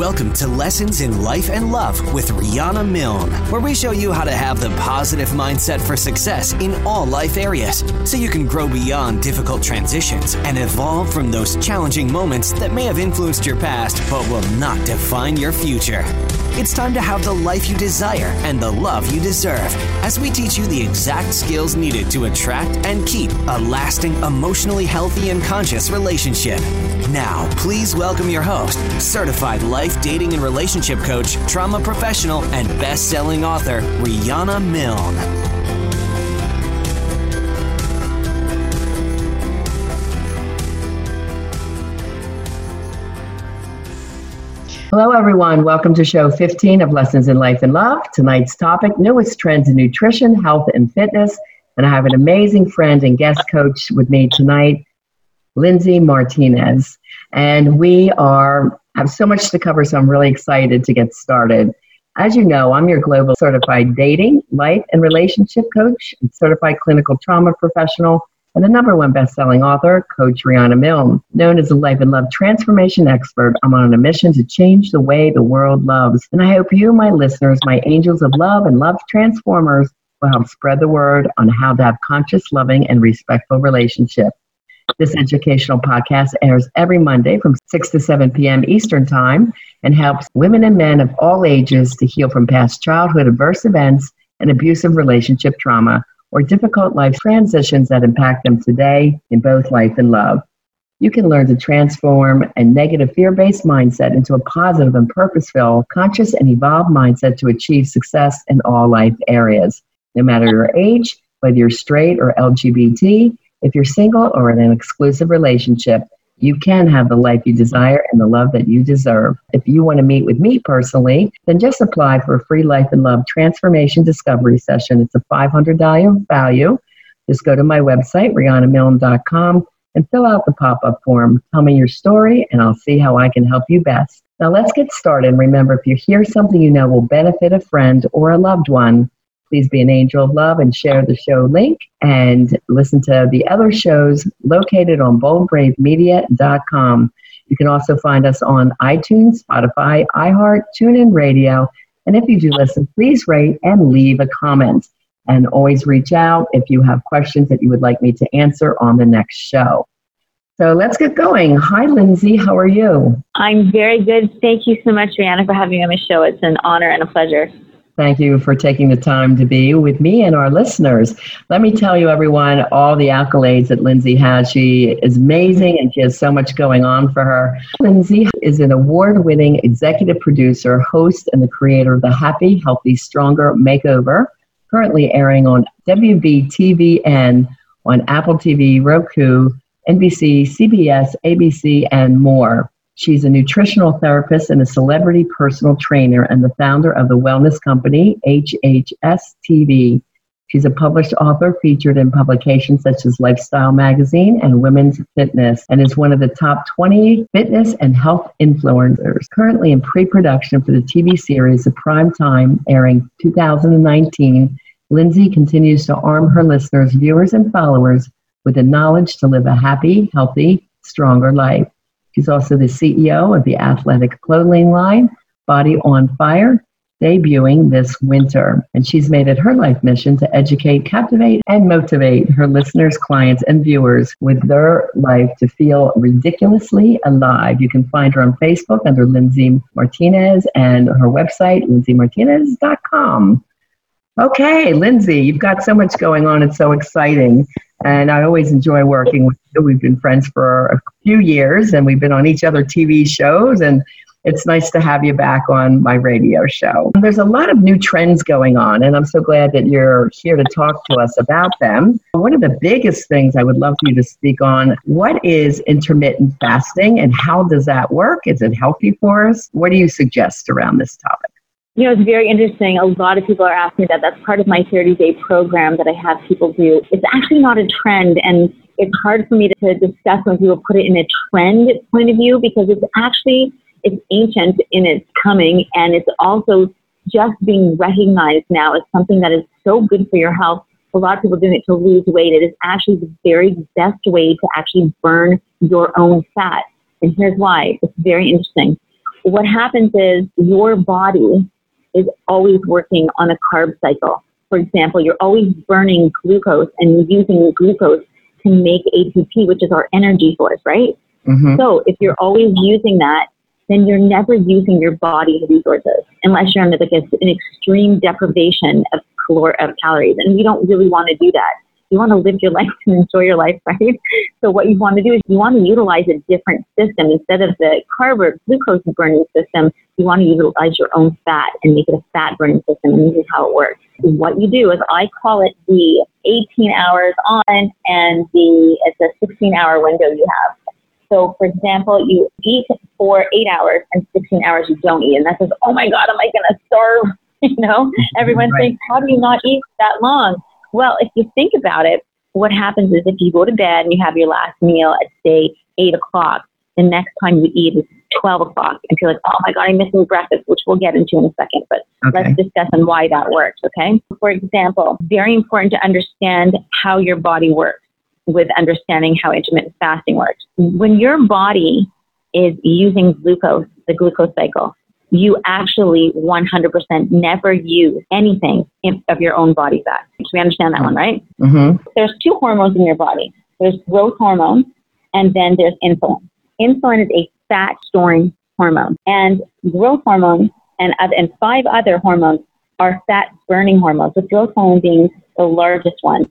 Welcome to Lessons in Life and Love with Riana Milne, where we show you how to have the positive mindset for success in all life areas, so you can grow beyond difficult transitions and evolve from those challenging moments that may have influenced your past but will not define your future. It's time to have the life you desire and the love you deserve as we teach you the exact skills needed to attract and keep a lasting, emotionally healthy and conscious relationship. Now, please welcome your host, certified life, dating, and relationship coach, trauma professional, and best-selling author, Riana Milne. Hello, everyone. Welcome to show 15 of Lessons in Life and Love. Tonight's topic, newest trends in nutrition, health, and fitness. And I have an amazing friend and guest coach with me tonight, Lindsay Martinez. And we have so much to cover, so I'm really excited to get started. As you know, I'm your global certified dating, life, and relationship coach, and certified clinical trauma professional, and the #1 best-selling author, Coach Riana Milne. Known as a life and love transformation expert, I'm on a mission to change the way the world loves. And I hope you, my listeners, my angels of love and love transformers, will help spread the word on how to have conscious, loving, and respectful relationships. This educational podcast airs every Monday from 6 to 7 p.m. Eastern Time and helps women and men of all ages to heal from past childhood adverse events and abusive relationship trauma, or difficult life transitions that impact them today in both life and love. You can learn to transform a negative fear-based mindset into a positive and purposeful, conscious and evolved mindset to achieve success in all life areas. No matter your age, whether you're straight or LGBT, if you're single or in an exclusive relationship, you can have the life you desire and the love that you deserve. If you want to meet with me personally, then just apply for a free Life and Love Transformation Discovery Session. It's a $500 value. Just go to my website, rianamilne.com, and fill out the pop-up form. Tell me your story, and I'll see how I can help you best. Now, let's get started. Remember, if you hear something you know will benefit a friend or a loved one, please be an angel of love and share the show link, and listen to the other shows located on boldbravemedia.com. You can also find us on iTunes, Spotify, iHeart, TuneIn Radio. And if you do listen, please rate and leave a comment. And always reach out if you have questions that you would like me to answer on the next show. So let's get going. Hi, Lindsay. How are you? I'm very good. Thank you so much, Riana, for having me on the show. It's an honor and a pleasure. Thank you for taking the time to be with me and our listeners. Let me tell you, everyone, all the accolades that Lindsay has. She is amazing, and she has so much going on for her. Lindsay is an award-winning executive producer, host, and the creator of the Happy, Healthy, Stronger Makeover, currently airing on WBTVN, on Apple TV, Roku, NBC, CBS, ABC, and more. She's a nutritional therapist and a celebrity personal trainer and the founder of the wellness company, HHS TV. She's a published author featured in publications such as Lifestyle Magazine and Women's Fitness, and is one of the top 20 fitness and health influencers, currently in pre-production for the TV series The Prime Time, airing 2019. Lindsay continues to arm her listeners, viewers, and followers with the knowledge to live a happy, healthy, stronger life. She's also the CEO of the athletic clothing line, Body on Fire, debuting this winter. And she's made it her life mission to educate, captivate, and motivate her listeners, clients, and viewers with their life to feel ridiculously alive. You can find her on Facebook under Lindsay Martinez and her website, lindsaymartinez.com. Okay, Lindsay, you've got so much going on. It's so exciting. And I always enjoy working with you. We've been friends for a few years, and we've been on each other TV shows, and it's nice to have you back on my radio show. There's a lot of new trends going on, and I'm so glad that you're here to talk to us about them. One of the biggest things I would love for you to speak on, what is intermittent fasting, and how does that work? Is it healthy for us? What do you suggest around this topic? You know, it's very interesting. A lot of people are asking that. That's part of my 30-day program that I have people do. It's actually not a trend, and it's hard for me to discuss when people put it in a trend point of view, because it's ancient in its coming, and it's also just being recognized now as something that is so good for your health. A lot of people are doing it to lose weight. It is actually the very best way to actually burn your own fat, and here's why. It's very interesting. what happens is your body is always working on a carb cycle. For example, you're always burning glucose and using glucose to make ATP, which is our energy source, right? Mm-hmm. So if you're always using that, then you're never using your body's resources unless you're under like an extreme deprivation of calories. And you don't really want to do that. You want to live your life and enjoy your life, right? So what you want to do is you want to utilize a different system. Instead of the carb or glucose burning system, you want to utilize your own fat and make it a fat burning system. And this is how it works. What you do is, I call it the 18 hours on and it's a 16-hour window you have. So, for example, you eat for 8 hours and 16 hours you don't eat. And that says, oh, my God, am I going to starve? You know, everyone thinks, how do you not eat that long? Well, if you think about it, what happens is if you go to bed and you have your last meal at, say, 8 o'clock, the next time you eat is 12 o'clock. And you're like, oh, my God, I'm missing breakfast, which we'll get into in a second. But let's discuss on why that works, okay? For example, very important to understand how your body works with understanding how intermittent fasting works. When your body is using glucose, the glucose cycle, you actually 100% never use anything of your own body fat. So we understand that one, right? Mm-hmm. There's two hormones in your body. There's growth hormone, and then there's insulin. Insulin is a fat-storing hormone. And growth hormone and 5 other hormones are fat-burning hormones, with growth hormone being the largest one.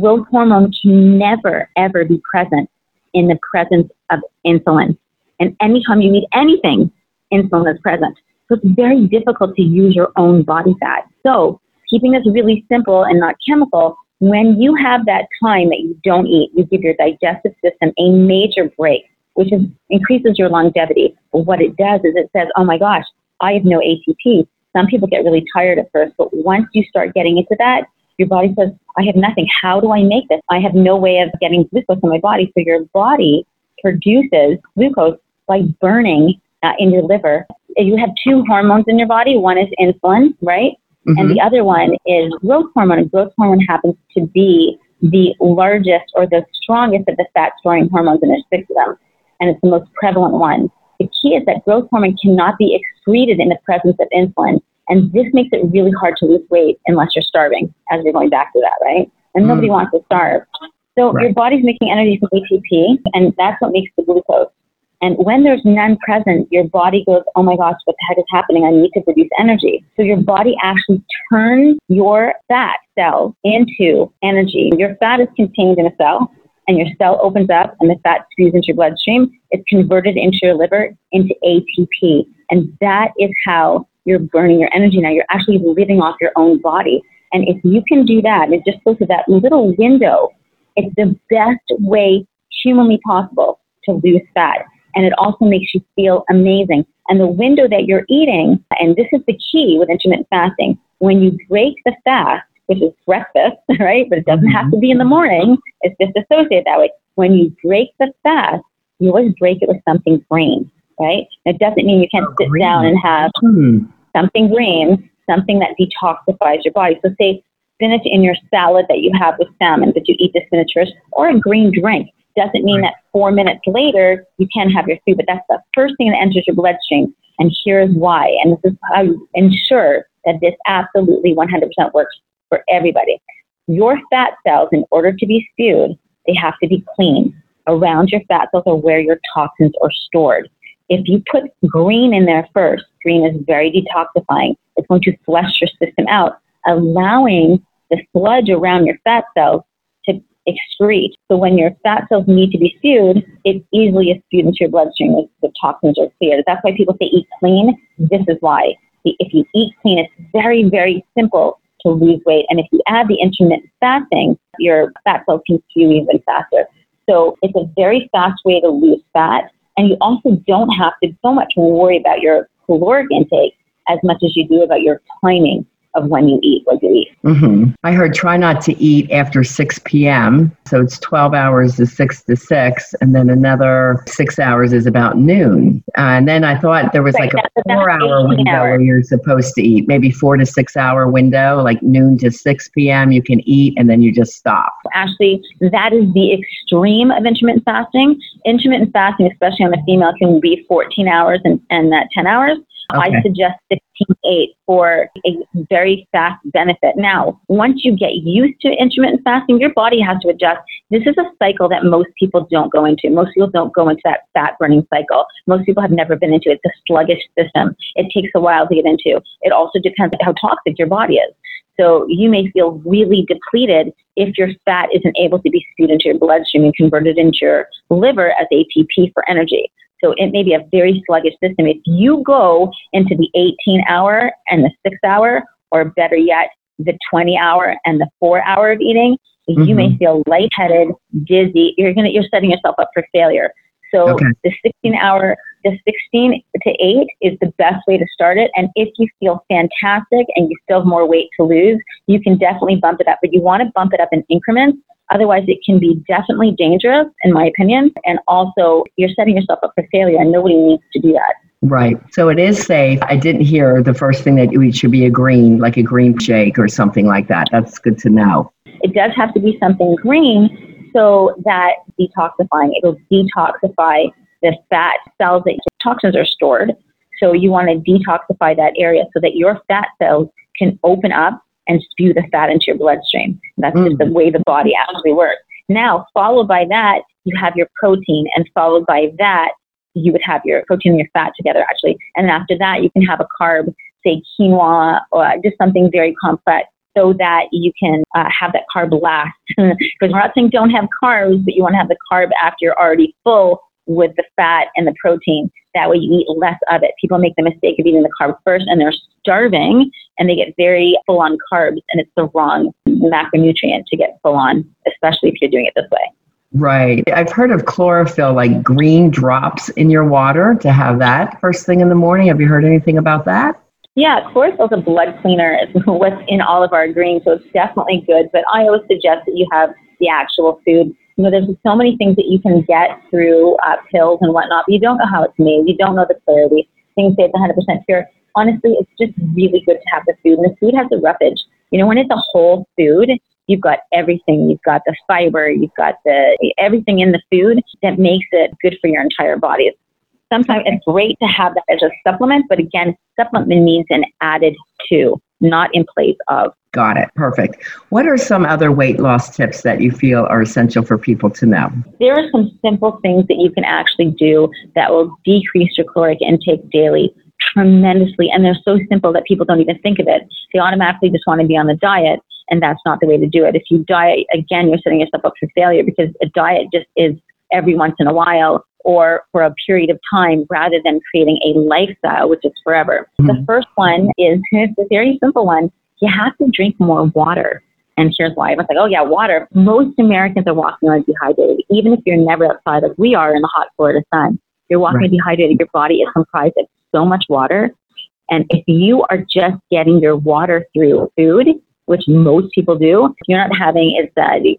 Growth hormone can never, ever be present in the presence of insulin. And anytime you eat anything, insulin is present. So it's very difficult to use your own body fat. So keeping this really simple and not chemical, when you have that time that you don't eat, you give your digestive system a major break, which increases your longevity. But what it does is it says, oh my gosh, I have no ATP. Some people get really tired at first, but once you start getting into that, your body says, I have nothing. How do I make this? I have no way of getting glucose in my body. So your body produces glucose by burning in your liver. You have two hormones in your body. One is insulin, right? Mm-hmm. And the other one is growth hormone. And growth hormone happens to be the largest or the strongest of the fat-storing hormones, and there's 6 of them. And it's the most prevalent one. The key is that growth hormone cannot be excreted in the presence of insulin. And this makes it really hard to lose weight unless you're starving, as we're going back to that, right? And nobody wants to starve. So your body's making energy from ATP, and that's what makes the glucose. And when there's none present, your body goes, oh my gosh, what the heck is happening? I need to produce energy. So your body actually turns your fat cells into energy. Your fat is contained in a cell, and your cell opens up, and the fat spews into your bloodstream. It's converted into your liver, into ATP. And that is how you're burning your energy now. You're actually living off your own body. And if you can do that, it just goes to that little window. It's the best way humanly possible to lose fat. And it also makes you feel amazing. And the window that you're eating, and this is the key with intermittent fasting, when you break the fast, which is breakfast, right? But it doesn't have to be in the morning. It's just associated that way. When you break the fast, you always break it with something green. Right? It doesn't mean you can't sit down and have something green, something that detoxifies your body. So say spinach in your salad that you have with salmon, but you eat the spinach first, or a green drink. Doesn't mean that 4 minutes later you can have your food, but that's the first thing that enters your bloodstream. And here's why. And this is how you ensure that this absolutely 100% works for everybody. Your fat cells, in order to be spewed, they have to be clean. Around your fat cells are where your toxins are stored. If you put green in there first, green is very detoxifying. It's going to flush your system out, allowing the sludge around your fat cells to excrete. So when your fat cells need to be spewed, it easily is spewed into your bloodstream as the toxins are cleared. That's why people say eat clean. This is why. If you eat clean, it's very, very simple to lose weight. And if you add the intermittent fasting, your fat cells can spew even faster. So it's a very fast way to lose fat. And you also don't have to so much worry about your caloric intake as much as you do about your timing. of when you eat what you eat. Mm-hmm. I heard try not to eat after 6 p.m. So it's 12 hours is 6 to 6, and then another 6 hours is about noon. And then I thought there was like a 4-hour window where you're supposed to eat, maybe 4 to 6 hour window, like noon to 6 p.m. you can eat and then you just stop. Ashley, that is the extreme of intermittent fasting. Intermittent fasting, especially on the female, can be 14 hours and 10 hours. Okay. I suggest 16-8 for a very fast benefit. Now, once you get used to intermittent fasting, your body has to adjust. This is a cycle that most people don't go into. Most people don't go into that fat burning cycle. Most people have never been into it. It's a sluggish system. It takes a while to get into. It also depends on how toxic your body is. So you may feel really depleted if your fat isn't able to be spewed into your bloodstream and converted into your liver as ATP for energy. So it may be a very sluggish system. If you go into the 18-hour and the 6-hour, or better yet, the 20-hour and the 4-hour of eating, mm-hmm. you may feel lightheaded, dizzy. You're setting yourself up for failure. So the 16 to 8 is the best way to start it. And if you feel fantastic and you still have more weight to lose, you can definitely bump it up. But you want to bump it up in increments. Otherwise, it can be definitely dangerous, in my opinion. And also, you're setting yourself up for failure, and nobody needs to do that. Right. So it is safe. I didn't hear the first thing that it should be a green shake or something like that. That's good to know. It does have to be something green so that it will detoxify the fat cells that toxins are stored. So you want to detoxify that area so that your fat cells can open up and spew the fat into your bloodstream. That's just the way the body actually works. Now, followed by that, you have your protein, and followed by that, you would have your protein and your fat together, actually. And then after that, you can have a carb, say quinoa, or just something very complex, so that you can have that carb last. Because we're not saying don't have carbs, but you want to have the carb after you're already full with the fat and the protein. That way you eat less of it. People make the mistake of eating the carb first and they're starving and they get very full on carbs, and it's the wrong macronutrient to get full on, especially if you're doing it this way. Right. I've heard of chlorophyll, like green drops in your water, to have that first thing in the morning. Have you heard anything about that? Yeah, chlorophyll is a blood cleaner. It's what's in all of our greens, so it's definitely good. But I always suggest that you have the actual food. You know, there's so many things that you can get through pills and whatnot, but you don't know how it's made. You don't know the clarity. Things say it's 100% pure. Honestly, it's just really good to have the food. And the food has the roughage. You know, when it's a whole food, you've got everything. You've got the fiber. You've got everything in the food that makes it good for your entire body. Sometimes it's great to have that as a supplement, but again, supplement means an added to, not in place of. Got it. Perfect. What are some other weight loss tips that you feel are essential for people to know? There are some simple things that you can actually do that will decrease your caloric intake daily tremendously. And they're so simple that people don't even think of it. They automatically just want to be on the diet, and that's not the way to do it. If you diet, again, you're setting yourself up for failure, because a diet just is every once in a while or for a period of time, rather than creating a lifestyle, which is forever. Mm-hmm. The first one is, it's a very simple one. You have to drink more water. And here's why. I was like, oh yeah, water. Most Americans are walking around dehydrated, even if you're never outside like we are in the hot Florida sun. You're walking dehydrated. Your body is comprised of so much water. And if you are just getting your water through food, which most people do, if you're not having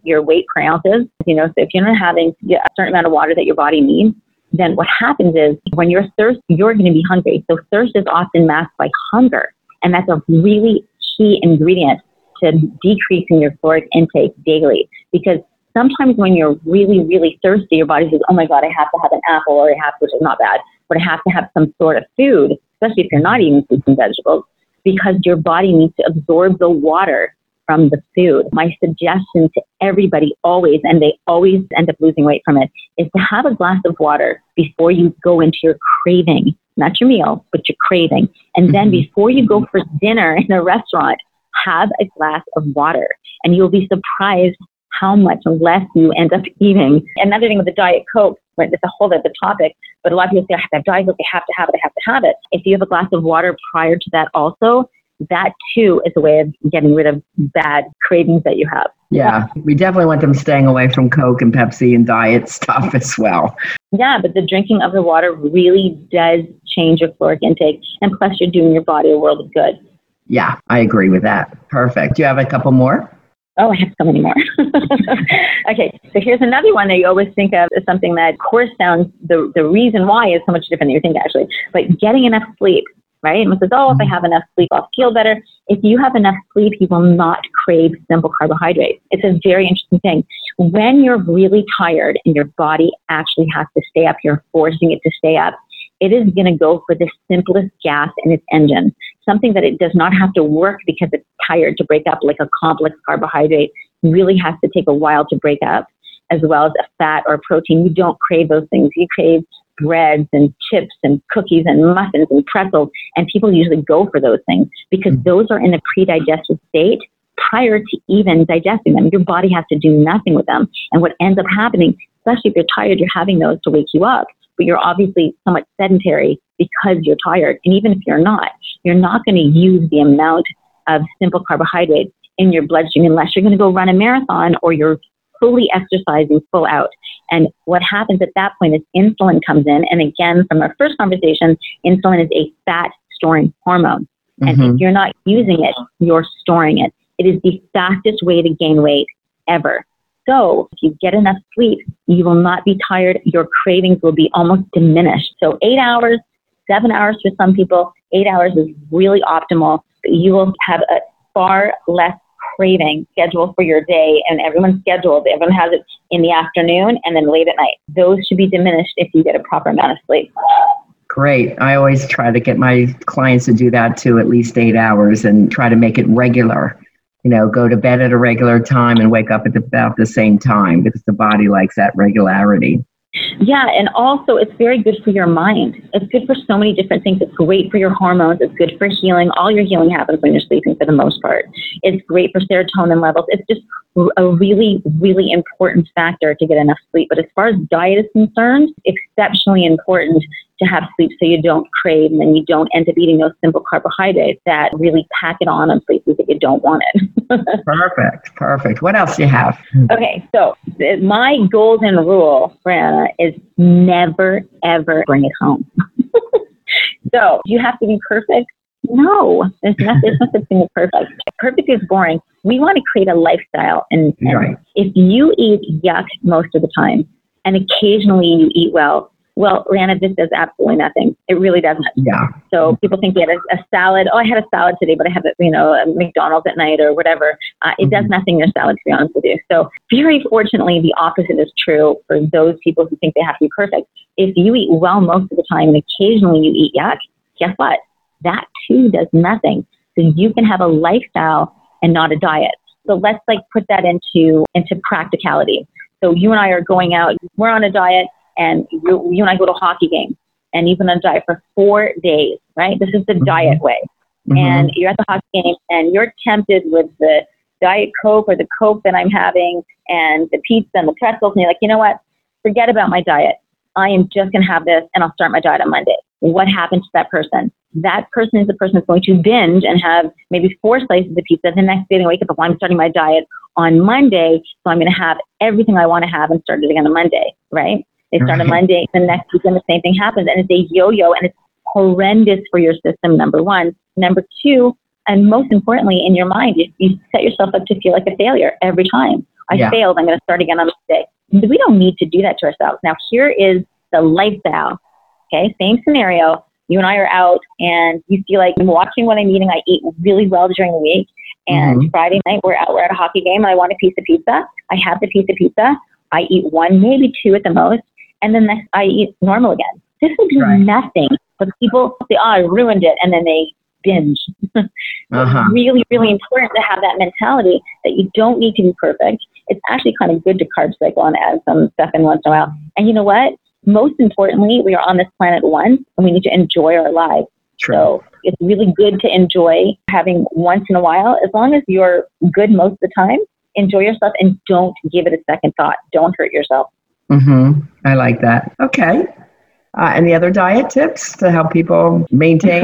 your weight per ounces, you know, so if you're not having a certain amount of water that your body needs, then what happens is when you're thirsty, you're going to be hungry. So thirst is often masked by hunger. And that's a really key ingredient to decreasing your caloric intake daily, because sometimes when you're really, really thirsty, your body says, oh my God, I have to have an apple, or I have, which is not bad, but I have to have some sort of food, especially if you're not eating fruits and vegetables, because your body needs to absorb the water from the food. My suggestion to everybody always, and they always end up losing weight from it, is to have a glass of water before you go into your craving, not your meal, but your craving. And then before you go for dinner in a restaurant, have a glass of water, and you'll be surprised how much less you end up eating. Another thing with the Diet Coke, right, it's a whole other topic, but a lot of people say, I have to have Diet Coke, I have to have it, I have to have it. If you have a glass of water prior to that also, that too is a way of getting rid of bad cravings that you have. Yeah, we definitely want them staying away from Coke and Pepsi and diet stuff as well. Yeah, but the drinking of the water really does change your caloric intake, and plus you're doing your body a world of good. Yeah, I agree with that. Perfect. Do you have a couple more? Oh, I have so many more. Okay, so here's another one that you always think of as something that, of course, sounds the reason why is so much different than you think, actually. But getting enough sleep, right? And it says, oh, if I have enough sleep, I'll feel better. If you have enough sleep, you will not crave simple carbohydrates. It's a very interesting thing. When you're really tired and your body actually has to stay up, you're forcing it to stay up, it is going to go for the simplest gas in its engine, something that it does not have to work because it's tired to break up, like a complex carbohydrate really has to take a while to break up, as well as a fat or protein. You don't crave those things. You crave breads and chips and cookies and muffins and pretzels, and people usually go for those things because those are in a pre-digested state prior to even digesting them. Your body has to do nothing with them. And what ends up happening, especially if you're tired, you're having those to wake you up, but you're obviously somewhat sedentary because you're tired. And even if you're not going to use the amount of simple carbohydrates in your bloodstream unless you're going to go run a marathon or you're fully exercising full out. And what happens at that point is insulin comes in. And again, from our first conversation, insulin is a fat-storing hormone. And if you're not using it, you're storing it. It is the fastest way to gain weight ever. So if you get enough sleep, you will not be tired. Your cravings will be almost diminished. So 8 hours, 7 hours for some people, 8 hours is really optimal. But you will have a far less craving schedule for your day, and everyone's scheduled. Everyone has it in the afternoon and then late at night. Those should be diminished if you get a proper amount of sleep. Great. I always try to get my clients to do that too, at least 8 hours, and try to make it regular. You know, go to bed at a regular time and wake up at about the same time because the body likes that regularity. Yeah, and also it's very good for your mind. It's good for so many different things. It's great for your hormones. It's good for healing. All your healing happens when you're sleeping for the most part. It's great for serotonin levels. It's just a really, really important factor to get enough sleep. But as far as diet is concerned, exceptionally important to have sleep so you don't crave and then you don't end up eating those simple carbohydrates that really pack it on places that you don't want it. Perfect. Perfect. What else do you have? Okay. So my golden rule, Riana, is never, ever bring it home. So you have to be perfect. No, there's no such thing as perfect. Perfect is boring. We want to create a lifestyle. And right. If you eat yuck most of the time and occasionally you eat well, Riana, this does absolutely nothing. It really doesn't. Yeah. So people think you had a salad. Oh, I had a salad today, but I had a McDonald's at night or whatever. It does nothing in a salad, to be honest with you. So very fortunately, the opposite is true for those people who think they have to be perfect. If you eat well most of the time and occasionally you eat yuck, guess what? That too does nothing. So you can have a lifestyle and not a diet. So let's put that into practicality. So you and I are going out, we're on a diet, and you and I go to a hockey game, and you've been on a diet for 4 days, right? This is the diet way. And you're at the hockey game and you're tempted with the Diet Coke or the Coke that I'm having and the pizza and the pretzels. And you're like, you know what? Forget about my diet. I am just going to have this and I'll start my diet on Monday. What happened to that person? That person is the person that's going to binge and have maybe 4 slices of pizza. The next day they wake up, oh, I'm starting my diet on Monday, so I'm going to have everything I want to have and start it again on Monday, right? They start on Monday, the next weekend the same thing happens. And it's a yo-yo, and it's horrendous for your system, number one. Number two, and most importantly, in your mind, you set yourself up to feel like a failure every time. I failed, I'm going to start again on Monday. We don't need to do that to ourselves. Now, here is the lifestyle, okay? Same scenario. You and I are out, and you feel like I'm watching what I'm eating. I eat really well during the week, and Friday night we're at a hockey game, and I want a piece of pizza. I have the piece of pizza. I eat one, maybe two at the most, and then I eat normal again. This will do nothing. But people say, oh, I ruined it, and then they binge. It's really, really important to have that mentality that you don't need to be perfect. It's actually kind of good to carb cycle and add some stuff in once in a while. And you know what? Most importantly, we are on this planet once, and we need to enjoy our lives. True. So it's really good to enjoy having once in a while. As long as you're good most of the time, enjoy yourself and don't give it a second thought. Don't hurt yourself. I like that. Okay. Any other diet tips to help people maintain?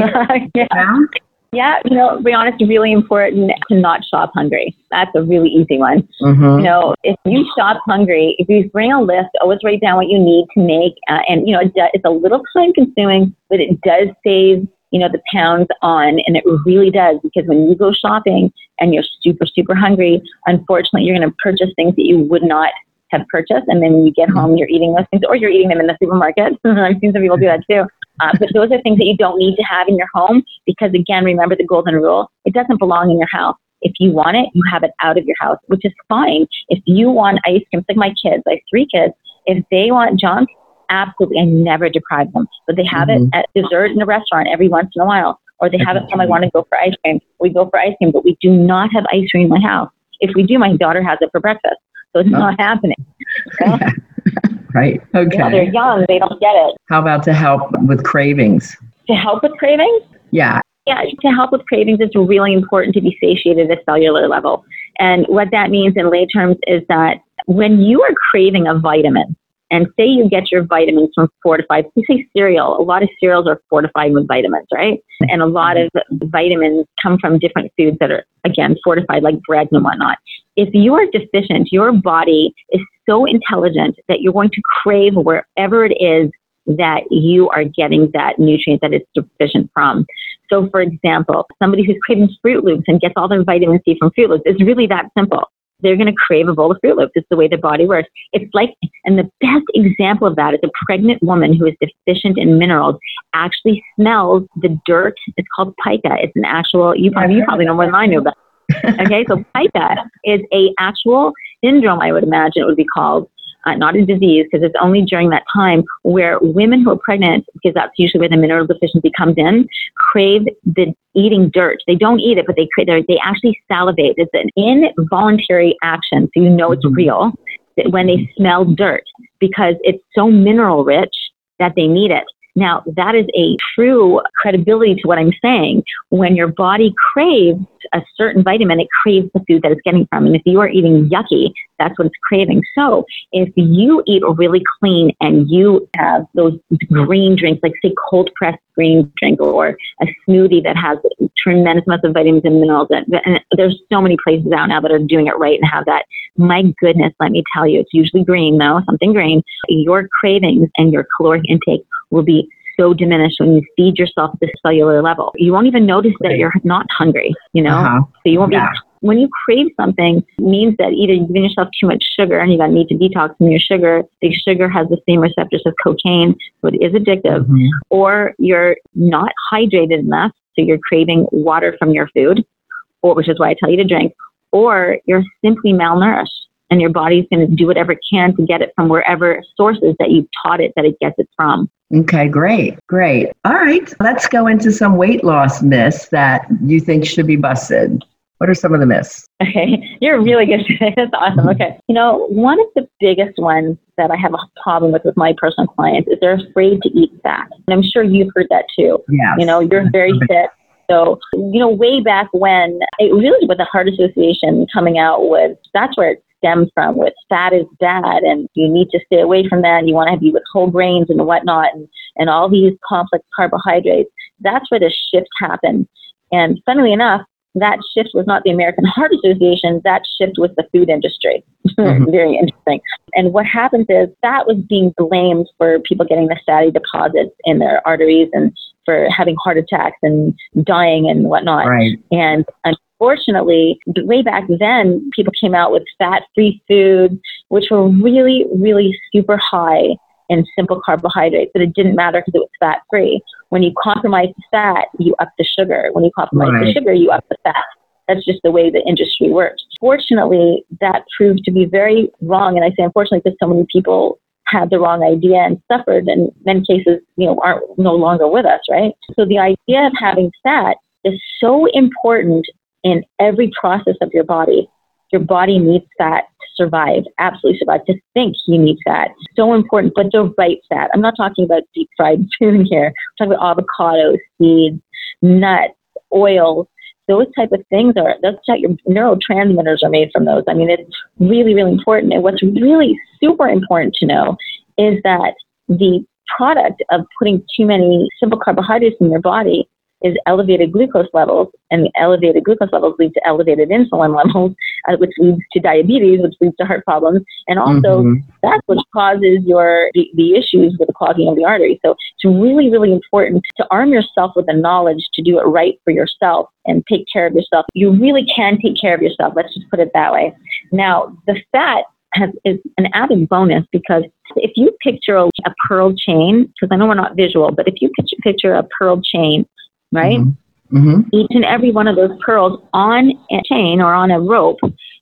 Yeah, to be honest, really important to not shop hungry. That's a really easy one. If you shop hungry, if you bring a list, always write down what you need to make. And it's a little time consuming, but it does save the pounds on. And it really does, because when you go shopping and you're super, super hungry, unfortunately, you're going to purchase things that you would not have purchased. And then when you get home, you're eating those things, or you're eating them in the supermarket. I've seen some people do that too. But those are things that you don't need to have in your home, because again, remember the golden rule, it doesn't belong in your house. If you want it, you have it out of your house, which is fine. If you want ice cream, like my kids, I have 3 kids, if they want junk, absolutely, I never deprive them. But they have it at dessert in a restaurant every once in a while, or they have it when I want to go for ice cream. We go for ice cream, but we do not have ice cream in my house. If we do, my daughter has it for breakfast. So it's not happening. So, right. Okay. Yeah, they're young. They don't get it. How about to help with cravings? To help with cravings? Yeah. Yeah, to help with cravings, it's really important to be satiated at a cellular level. And what that means in lay terms is that when you are craving a vitamin, and say you get your vitamins from fortified, you say cereal, a lot of cereals are fortified with vitamins, right? And a lot of vitamins come from different foods that are, again, fortified, like bread and whatnot. If you are deficient, your body is so intelligent that you're going to crave wherever it is that you are getting that nutrient that it's deficient from. So for example, somebody who's craving Fruit Loops and gets all their vitamin C from Fruit Loops, it's really that simple. They're going to crave a bowl of Fruit Loops. It's the way the body works. It's like, and the best example of that is a pregnant woman who is deficient in minerals actually smells the dirt. It's called pica. It's an actual, you probably know more than I know about it. Okay, so pica is a actual syndrome, I would imagine it would be called, not a disease, because it's only during that time where women who are pregnant, because that's usually where the mineral deficiency comes in, crave the eating dirt. They don't eat it, but they actually salivate. It's an involuntary action, so you know it's real, that when they smell dirt, because it's so mineral rich that they need it. Now, that is a true credibility to what I'm saying. When your body craves a certain vitamin, it craves the food that it's getting from. And if you are eating yucky, that's what it's craving. So if you eat really clean and you have those green drinks, like say cold pressed green drink or a smoothie that has tremendous amounts of vitamins and minerals, and there's so many places out now that are doing it right and have that. My goodness, let me tell you, it's usually green though, something green. Your cravings and your caloric intake will be so diminished when you feed yourself at the cellular level. You won't even notice that you're not hungry, So you won't be. When you crave something, it means that either you've given yourself too much sugar and you're going to need to detox from your sugar. The sugar has the same receptors as cocaine, so it is addictive. Or you're not hydrated enough, so you're craving water from your food, which is why I tell you to drink. Or you're simply malnourished, and your body's going to do whatever it can to get it from wherever sources that you've taught it that it gets it from. Okay, great. All right, let's go into some weight loss myths that you think should be busted. What are some of the myths? Okay, you're really good today. That's awesome. Okay. One of the biggest ones that I have a problem with my personal clients is they're afraid to eat fat. And I'm sure you've heard that too. Yes. You're very fit. So, way back when, it really was the heart association coming out with, that's where it stemmed from, with fat is bad and you need to stay away from that. And you want to be with whole grains and whatnot and all these complex carbohydrates. That's where the shift happened. And funnily enough, that shift was not the American Heart Association. That shift was the food industry. Very interesting. And what happens is that was being blamed for people getting the fatty deposits in their arteries and for having heart attacks and dying and whatnot. Right. And unfortunately, way back then, people came out with fat-free foods, which were really, really super high in simple carbohydrates, but it didn't matter because it was fat-free. When you compromise the fat, you up the sugar. When you compromise the sugar, you up the fat. That's just the way the industry works. Fortunately, that proved to be very wrong. And I say unfortunately because so many people had the wrong idea and suffered, and in many cases, aren't no longer with us, right? So the idea of having fat is so important in every process of your body. Your body needs fat to survive, absolutely survive, to think you need fat. So important, but the right fat. I'm not talking about deep fried food here. I'm talking about avocados, seeds, nuts, oils. Those type of things are, that's how your neurotransmitters are made from those. I mean, it's really, really important. And what's really super important to know is that the product of putting too many simple carbohydrates in your body is elevated glucose levels, and elevated glucose levels lead to elevated insulin levels, which leads to diabetes, which leads to heart problems. And also that's what causes the issues with the clogging of the artery. So it's really, really important to arm yourself with the knowledge to do it right for yourself and take care of yourself. You really can take care of yourself. Let's just put it that way. Now, the fat is an added bonus, because if you picture a pearl chain, because I know we're not visual, but if you picture a pearl chain, right? Each and every one of those pearls on a chain or on a rope,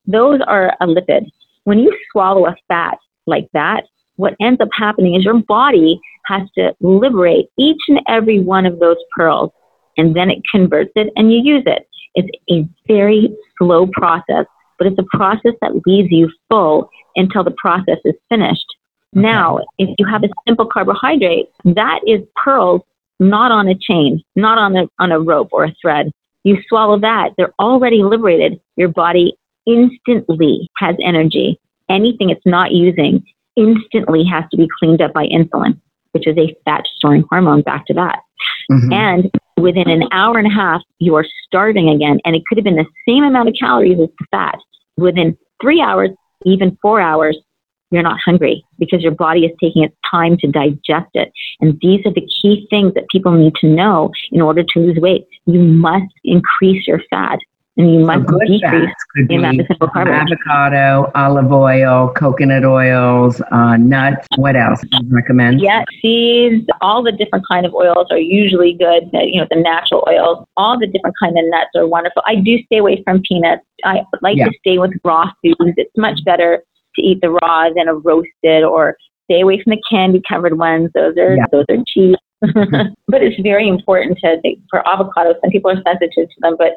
those are a lipid. When you swallow a fat like that, what ends up happening is your body has to liberate each and every one of those pearls, and then it converts it and you use it. It's a very slow process, but it's a process that leaves you full until the process is finished. Now, if you have a simple carbohydrate, that is pearls not on a chain, not on a rope or a thread. You swallow that, they're already liberated. Your body instantly has energy. Anything it's not using instantly has to be cleaned up by insulin, which is a fat-storing hormone, back to that. And within an hour and a half, you are starving again, and it could have been the same amount of calories as the fat. Within 3 hours, even 4 hours, you're not hungry because your body is taking its time to digest it. And these are the key things that people need to know in order to lose weight. You must increase your fat, and you must decrease the amount of simple carbohydrates. Avocado, olive oil, coconut oils, nuts. What else do you recommend? Yeah, seeds. All the different kind of oils are usually good. You know, the natural oils. All the different kind of nuts are wonderful. I do stay away from peanuts. I like to stay with raw foods. It's much better to eat the raw than a roasted, or stay away from the candy covered ones. Those are cheap. But it's very important to think for avocados. Some people are sensitive to them, but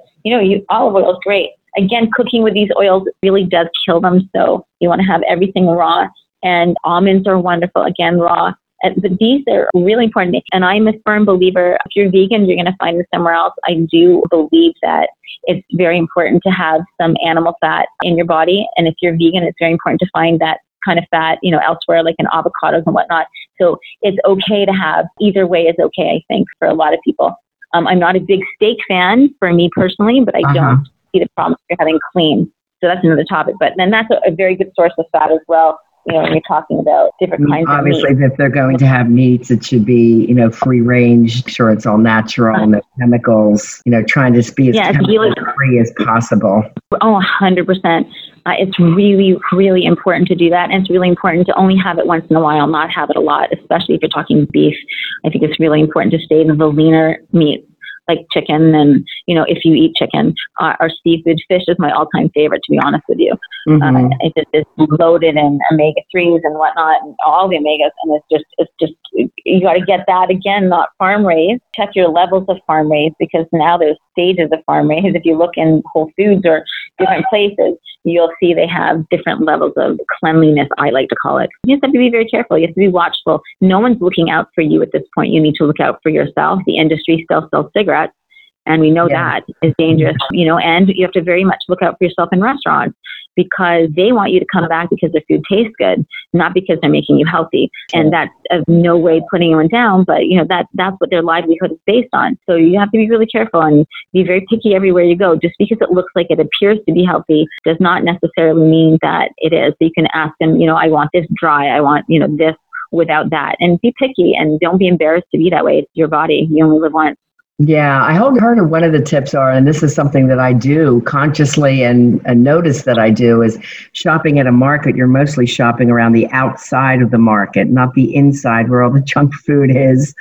olive oil is great. Again, cooking with these oils really does kill them. So you want to have everything raw, and almonds are wonderful. Again, raw. But these are really important. And I'm a firm believer, if you're vegan, you're going to find it somewhere else. I do believe that it's very important to have some animal fat in your body. And if you're vegan, it's very important to find that kind of fat, elsewhere, like in avocados and whatnot. So it's okay to have, either way is okay, I think, for a lot of people. I'm not a big steak fan for me personally, but I don't see the problem if you're having clean. So that's another topic. But then that's a very good source of fat as well. When you're talking about different kinds of meat. Obviously, if they're going to have meats, it should be, free range, sure it's all natural, no chemicals, trying to be as chemical free as possible. Oh, 100%. It's really, really important to do that. And it's really important to only have it once in a while, not have it a lot, especially if you're talking beef. I think it's really important to stay with the leaner meats, like chicken and, if you eat chicken, or seafood. Fish is my all-time favorite, to be honest with you. It's loaded in omega-3s and whatnot, and all the omegas, and it's just you got to get that, again, not farm-raised. Check your levels of farm-raised, because now there's stages of farm-raised. If you look in Whole Foods or different places, you'll see they have different levels of cleanliness, I like to call it. You just have to be very careful. You have to be watchful. No one's looking out for you at this point. You need to look out for yourself. The industry still sells cigarettes, and we know that is dangerous, and you have to very much look out for yourself in restaurants, because they want you to come back because their food tastes good, not because they're making you healthy. And that's of no way putting anyone down, but that's what their livelihood is based on. So you have to be really careful and be very picky everywhere you go. Just because it looks like it appears to be healthy does not necessarily mean that it is. So you can ask them, I want this dry, I want, this without that, and be picky and don't be embarrassed to be that way. It's your body. You only live once. Yeah, I heard of one of the tips are, and this is something that I do consciously and notice that I do, is shopping at a market. You're mostly shopping around the outside of the market, not the inside where all the junk food is,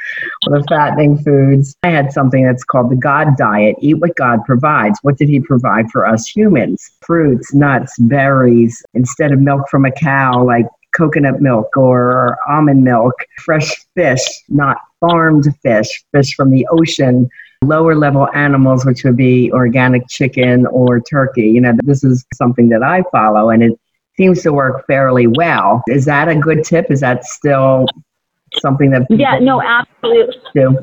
all the fattening foods. I had something that's called the God diet. Eat what God provides. What did he provide for us humans? Fruits, nuts, berries, instead of milk from a cow, like coconut milk or almond milk, fresh fish, not farmed fish from the ocean, lower level animals, which would be organic chicken or turkey. This is something that I follow, and it seems to work fairly well. Is that a good tip? Is that still something that people absolutely do?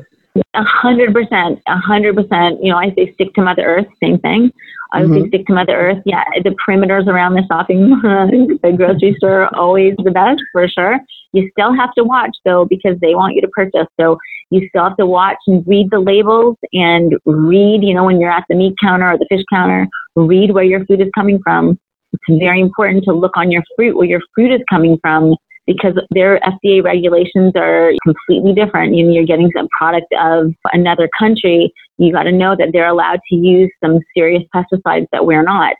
100%. I say stick to Mother Earth, same thing. I was big to Mother Earth. Yeah, the perimeters around the shopping, the grocery store, always the best for sure. You still have to watch though, because they want you to purchase. So you still have to watch and read the labels and read, you know, when you're at the meat counter or the fish counter, read where your food is coming from. It's very important to look on your fruit where your fruit is coming from, because their FDA regulations are completely different. You know, you're getting some product of another country. You got to know that they're allowed to use some serious pesticides that we're not.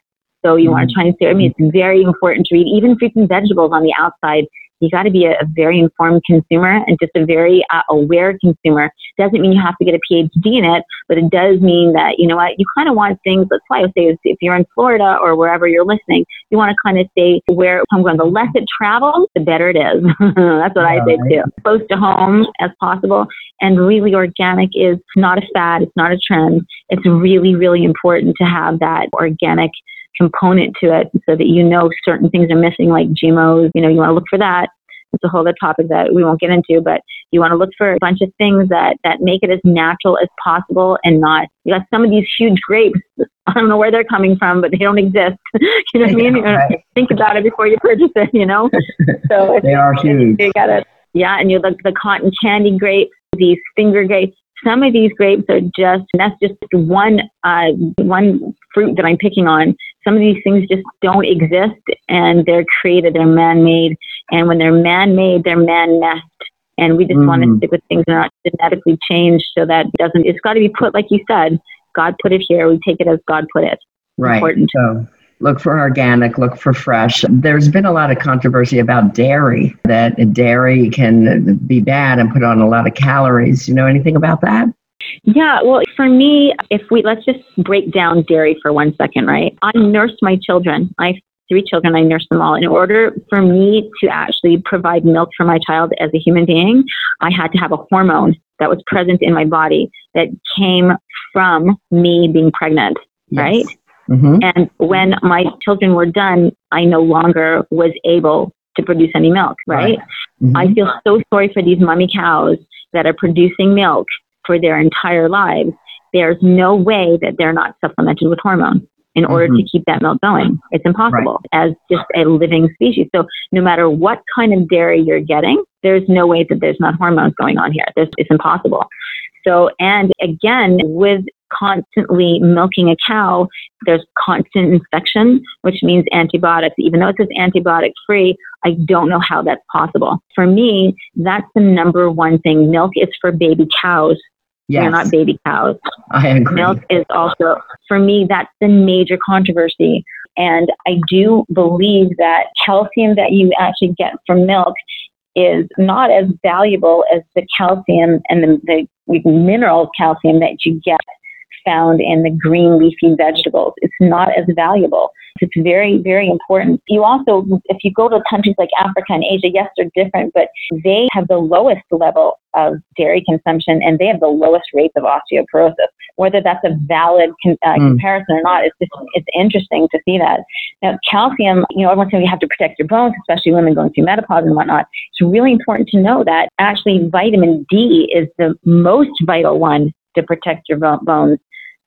So you want to try and say, I mean, it's very important to read, even fruits and vegetables on the outside. You got to be a very informed consumer and just a very aware consumer. Doesn't mean you have to get a PhD in it, but it does mean that, you know what, you kind of want things. That's why I would say if you're in Florida or wherever you're listening, you want to kind of stay where I'm going. The less it travels, the better it is. That's what I say too. Close to home as possible. And really organic is not a fad. It's not a trend. It's really, really important to have that organic component to it, so that you know certain things are missing, like GMOs. You know, you want to look for that. It's a whole other topic that we won't get into, but you want to look for a bunch of things that make it as natural as possible, and not, you got some of these huge grapes. I don't know where they're coming from, but they don't exist. You know what I mean? Right. Think about it before you purchase it, you know? So they are huge. You got it. Yeah, and you look the cotton candy grapes, these finger grapes. Some of these grapes are just, that's just one fruit that I'm picking on. Some of these things just don't exist, and they're created, they're man-made. And when they're man-messed. And we just want to stick with things that are not genetically changed, so that it's got to be put, like you said, God put it here. We take it as God put it. Right. Important. So look for organic, look for fresh. There's been a lot of controversy about dairy, that dairy can be bad and put on a lot of calories. You know anything about that? Yeah, well, for me, let's just break down dairy for 1 second, right? I nurse my children. I have 3 children. I nurse them all. In order for me to actually provide milk for my child as a human being, I had to have a hormone that was present in my body that came from me being pregnant, yes. Right? Mm-hmm. And when my children were done, I no longer was able to produce any milk, right? Mm-hmm. I feel so sorry for these mommy cows that are producing milk for their entire lives. There's no way that they're not supplemented with hormones in order to keep that milk going. It's impossible as just a living species. So no matter what kind of dairy you're getting, there's no way that there's not hormones going on here. It's impossible. So, and again, with constantly milking a cow, there's constant infection, which means antibiotics. Even though it says antibiotic free, I don't know how that's possible. For me, that's the number one thing. Milk is for baby cows. Yes. They're not baby cows. I agree. Milk is also, for me, that's the major controversy. And I do believe that calcium that you actually get from milk is not as valuable as the calcium and the mineral calcium that you get found in the green leafy vegetables. It's not as valuable. It's very, very important. You also, if you go to countries like Africa and Asia, yes, they're different, but they have the lowest level of dairy consumption, and they have the lowest rates of osteoporosis. Whether that's a valid comparison or not, it's interesting to see that. Now, calcium, you know, everyone's saying you have to protect your bones, especially women going through menopause and whatnot. It's really important to know that actually vitamin D is the most vital one to protect your bones.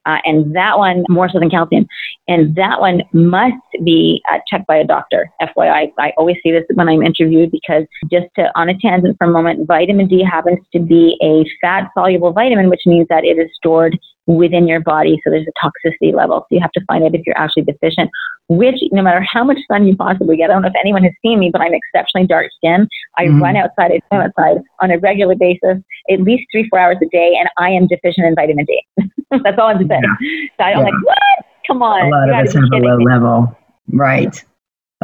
And that one, more so than calcium, and that one must be checked by a doctor. FYI, I always say this when I'm interviewed, because just to, on a tangent for a moment, vitamin D happens to be a fat-soluble vitamin, which means that it is stored within your body, so there's a toxicity level. So you have to find out if you're actually deficient, which no matter how much sun you possibly get, I don't know if anyone has seen me, but I'm exceptionally dark skinned. I run outside, I swim outside on a regular basis, at least 3-4 hours a day, and I am deficient in vitamin D. That's all I'm saying. Yeah. So I'm like, what? Come on. A lot of us have a low level. Right.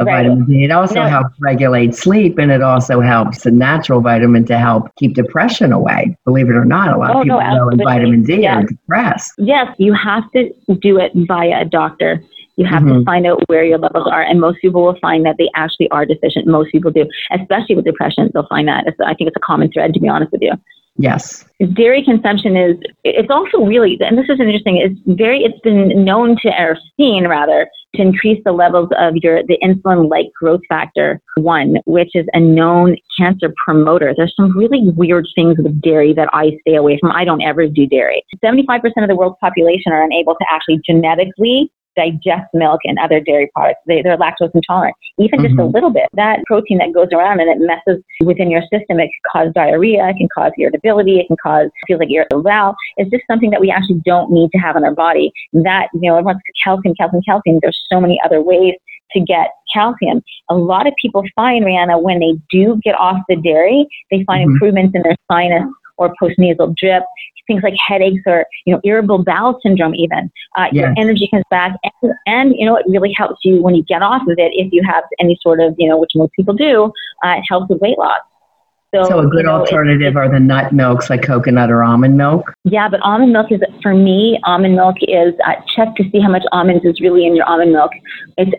Right. Vitamin D. It also helps regulate sleep, and it also helps the natural vitamin to help keep depression away. Believe it or not, a lot of people know vitamin D are depressed. Yes, you have to do it via a doctor. You have to find out where your levels are, and most people will find that they actually are deficient. Most people do, especially with depression. They'll find that. I think it's a common thread, to be honest with you. Yes. Dairy consumption it's also really, and this is interesting, it's been known to, or seen rather, to increase the levels of the insulin-like growth factor 1, which is a known cancer promoter. There's some really weird things with dairy that I stay away from. I don't ever do dairy. 75% of the world's population are unable to actually genetically digest milk and other dairy products. They're lactose intolerant. Even just a little bit, that protein that goes around and it messes within your system, it can cause diarrhea, it can cause irritability, it can cause, feels like irritable bowel. It's just something that we actually don't need to have in our body. That, you know, everyone's calcium. There's so many other ways to get calcium. A lot of people find, Riana, when they do get off the dairy, they find improvements in their sinus or postnasal drip, things like headaches or, you know, irritable bowel syndrome even. Your energy comes back. And, you know, it really helps you when you get off of it, if you have any sort of, you know, which most people do, it helps with weight loss. So a good alternative are the nut milks, like coconut or almond milk? Yeah, but almond milk is, for me, almond milk is, check to see how much almonds is really in your almond milk.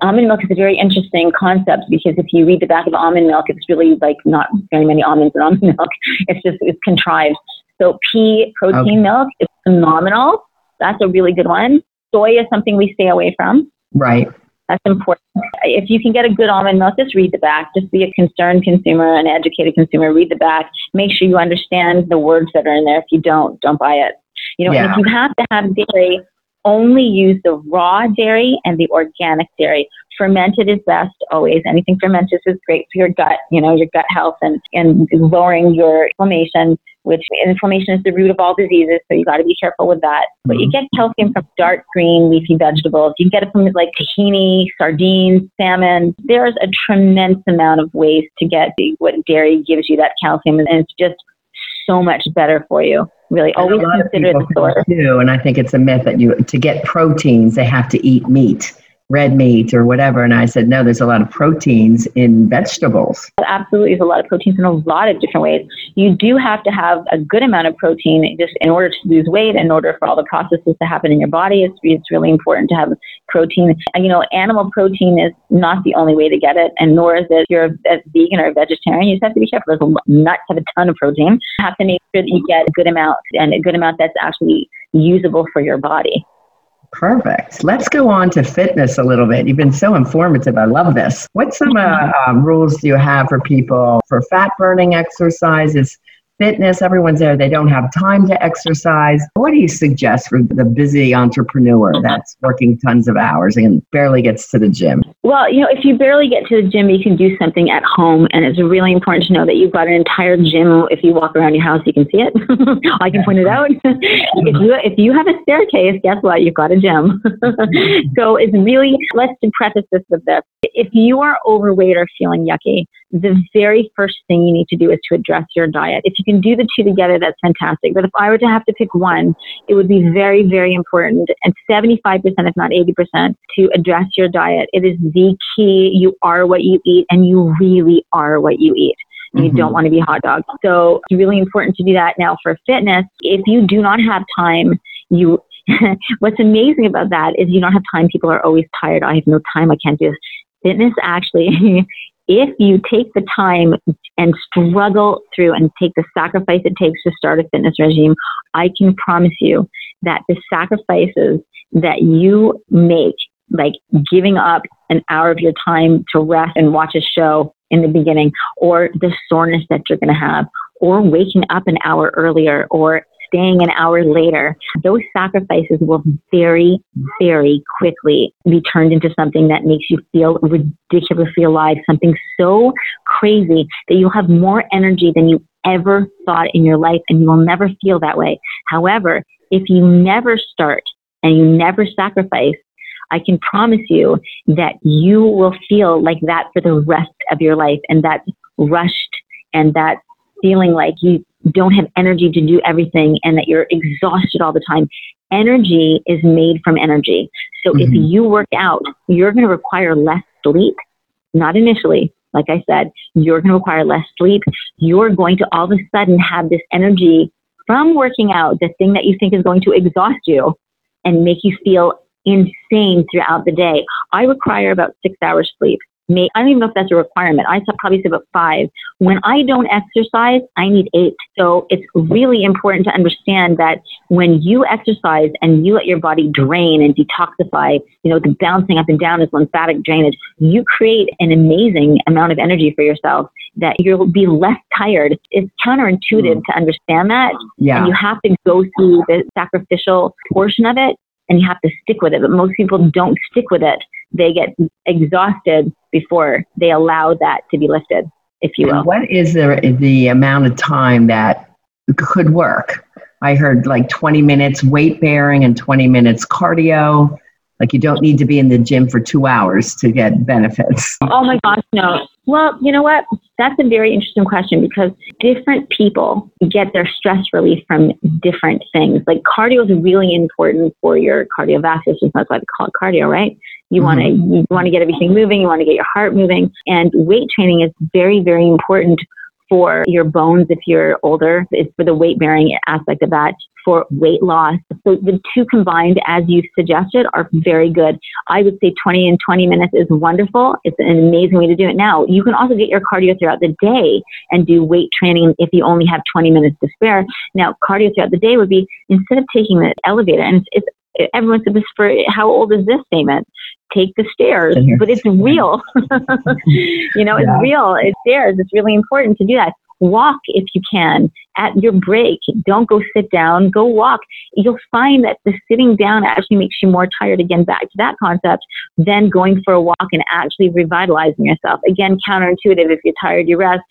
Almond milk is a very interesting concept, because if you read the back of almond milk, it's really like not very many almonds in almond milk. It's just, it's contrived. So pea protein milk is phenomenal. That's a really good one. Soy is something we stay away from. Right. That's important. If you can get a good almond milk, just read the back. Just be a concerned consumer, an educated consumer. Read the back. Make sure you understand the words that are in there. If you don't buy it. You know, and if you have to have dairy, only use the raw dairy and the organic dairy. Fermented is best always. Anything fermented is great for your gut, you know, your gut health and lowering your inflammation, which inflammation is the root of all diseases. So you got to be careful with that. But you get calcium from dark green leafy vegetables. You can get it from like tahini, sardines, salmon. There's a tremendous amount of ways to get what dairy gives you that calcium. And it's just so much better for you. Really, always consider the source. And I think it's a myth that to get proteins, they have to eat meat. Red meat or whatever. And I said, no, there's a lot of proteins in vegetables. Absolutely. There's a lot of proteins in a lot of different ways. You do have to have a good amount of protein just in order to lose weight, in order for all the processes to happen in your body. It's really important to have protein. You know, animal protein is not the only way to get it, and nor is it if you're a vegan or a vegetarian. You just have to be careful. There's nuts have a ton of protein. You have to make sure that you get a good amount, and a good amount that's actually usable for your body. Perfect. Let's go on to fitness a little bit. You've been so informative. I love this. What some rules do you have for people for fat burning exercises, fitness? Everyone's there. They don't have time to exercise. What do you suggest for the busy entrepreneur that's working tons of hours and barely gets to the gym? Well, you know, if you barely get to the gym, you can do something at home. And it's really important to know that you've got an entire gym. If you walk around your house, you can see it. I can point it out. If you have a staircase, guess what? You've got a gym. So it's really, let's preface this with this. If you are overweight or feeling yucky, the very first thing you need to do is to address your diet. If you can do the two together, that's fantastic. But if I were to have to pick one, it would be very, very important, and 75%, if not 80%, to address your diet. It is the key. You are what you eat, and you really are what you eat. You don't want to be hot dogs. So it's really important to do that. Now for fitness, if you do not have time, you... What's amazing about that is you don't have time. People are always tired. I have no time. I can't do this. Fitness actually... If you take the time and struggle through and take the sacrifice it takes to start a fitness regime, I can promise you that the sacrifices that you make, like giving up an hour of your time to rest and watch a show in the beginning, or the soreness that you're going to have, or waking up an hour earlier, or staying an hour later, those sacrifices will very, very quickly be turned into something that makes you feel ridiculously alive, something so crazy that you'll have more energy than you ever thought in your life, and you will never feel that way. However, if you never start and you never sacrifice, I can promise you that you will feel like that for the rest of your life, and that's rushed, and that's feeling like you don't have energy to do everything and that you're exhausted all the time. Energy is made from energy. So if you work out, you're going to require less sleep. Not initially, like I said, you're going to require less sleep. You're going to all of a sudden have this energy from working out, the thing that you think is going to exhaust you and make you feel insane throughout the day. I require about 6 hours sleep. I don't even know if that's a requirement. I probably say about 5. When I don't exercise, I need 8. So it's really important to understand that when you exercise and you let your body drain and detoxify, you know, the bouncing up and down is lymphatic drainage, you create an amazing amount of energy for yourself that you'll be less tired. It's counterintuitive to understand that. And you have to go through the sacrificial portion of it and you have to stick with it. But most people don't stick with it. They get exhausted before they allow that to be lifted, if you will. And what is the amount of time that could work? I heard like 20 minutes weight bearing and 20 minutes cardio. Like you don't need to be in the gym for 2 hours to get benefits. Oh my gosh, no. Well, you know what? That's a very interesting question because different people get their stress relief from different things. Like cardio is really important for your cardiovascular system. That's why they call it cardio, right? You want to get everything moving. You want to get your heart moving. And weight training is very, very important for your bones if you're older. It's for the weight-bearing aspect of that, for weight loss. So the two combined, as you suggested, are very good. I would say 20 and 20 minutes is wonderful. It's an amazing way to do it now. You can also get your cardio throughout the day and do weight training if you only have 20 minutes to spare. Now, cardio throughout the day would be, instead of taking the elevator, and it's everyone said this for, how old is this statement? Take the stairs, but it's real. It's real. It's stairs. It's really important to do that. Walk if you can. At your break, don't go sit down, go walk. You'll find that the sitting down actually makes you more tired, again, back to that concept, than going for a walk and actually revitalizing yourself. Again, counterintuitive. If you're tired, you rest.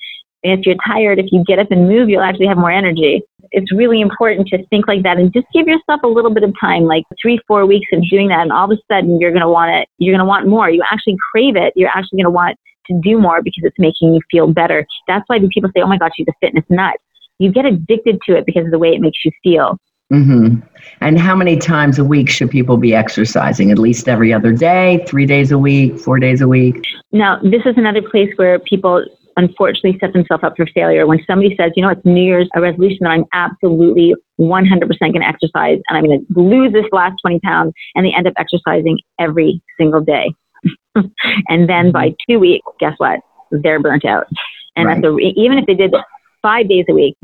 If you're tired, if you get up and move, you'll actually have more energy. It's really important to think like that and just give yourself a little bit of time, like 3-4 weeks of doing that. And all of a sudden you're going to want it. You're going to want more. You actually crave it. You're actually going to want to do more because it's making you feel better. That's why when people say, oh my gosh, she's a fitness nut, you get addicted to it because of the way it makes you feel. Mm-hmm. And how many times a week should people be exercising? At least every other day, 3 days a week, 4 days a week? Now, this is another place where people unfortunately set themselves up for failure. When somebody says, you know, it's New Year's a resolution that I'm absolutely 100% going to exercise and I'm going to lose this last 20 pounds, and they end up exercising every single day. And then by 2 weeks, guess what? They're burnt out. And right. Even if they did 5 days a week,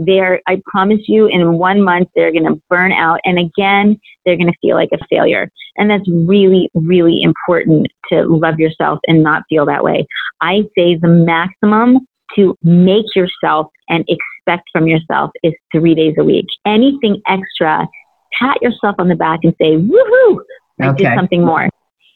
I promise you in 1 month, they're going to burn out. And again, they're going to feel like a failure. And that's really, really important to love yourself and not feel that way. I say the maximum to make yourself and expect from yourself is 3 days a week. Anything extra, pat yourself on the back and say, woohoo, I did something more.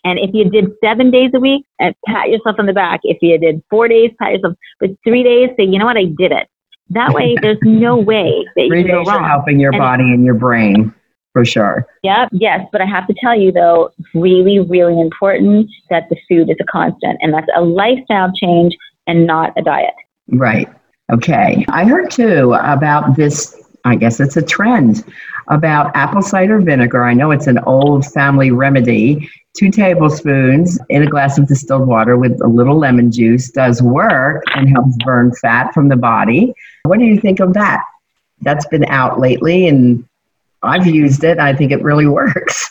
And if you did 7 days a week, pat yourself on the back. If you did 4 days, pat yourself. But 3 days, say, you know what, I did it. That way, there's no way that you can go wrong. 3 days are helping your body and your brain, for sure. Yeah, yes. But I have to tell you, though, really, really important that the food is a constant. And that's a lifestyle change and not a diet. Right. Okay. I heard, too, about this, I guess it's a trend, about apple cider vinegar. I know it's an old family remedy. 2 tablespoons in a glass of distilled water with a little lemon juice does work and helps burn fat from the body. What do you think of that? That's been out lately, and I've used it. I think it really works.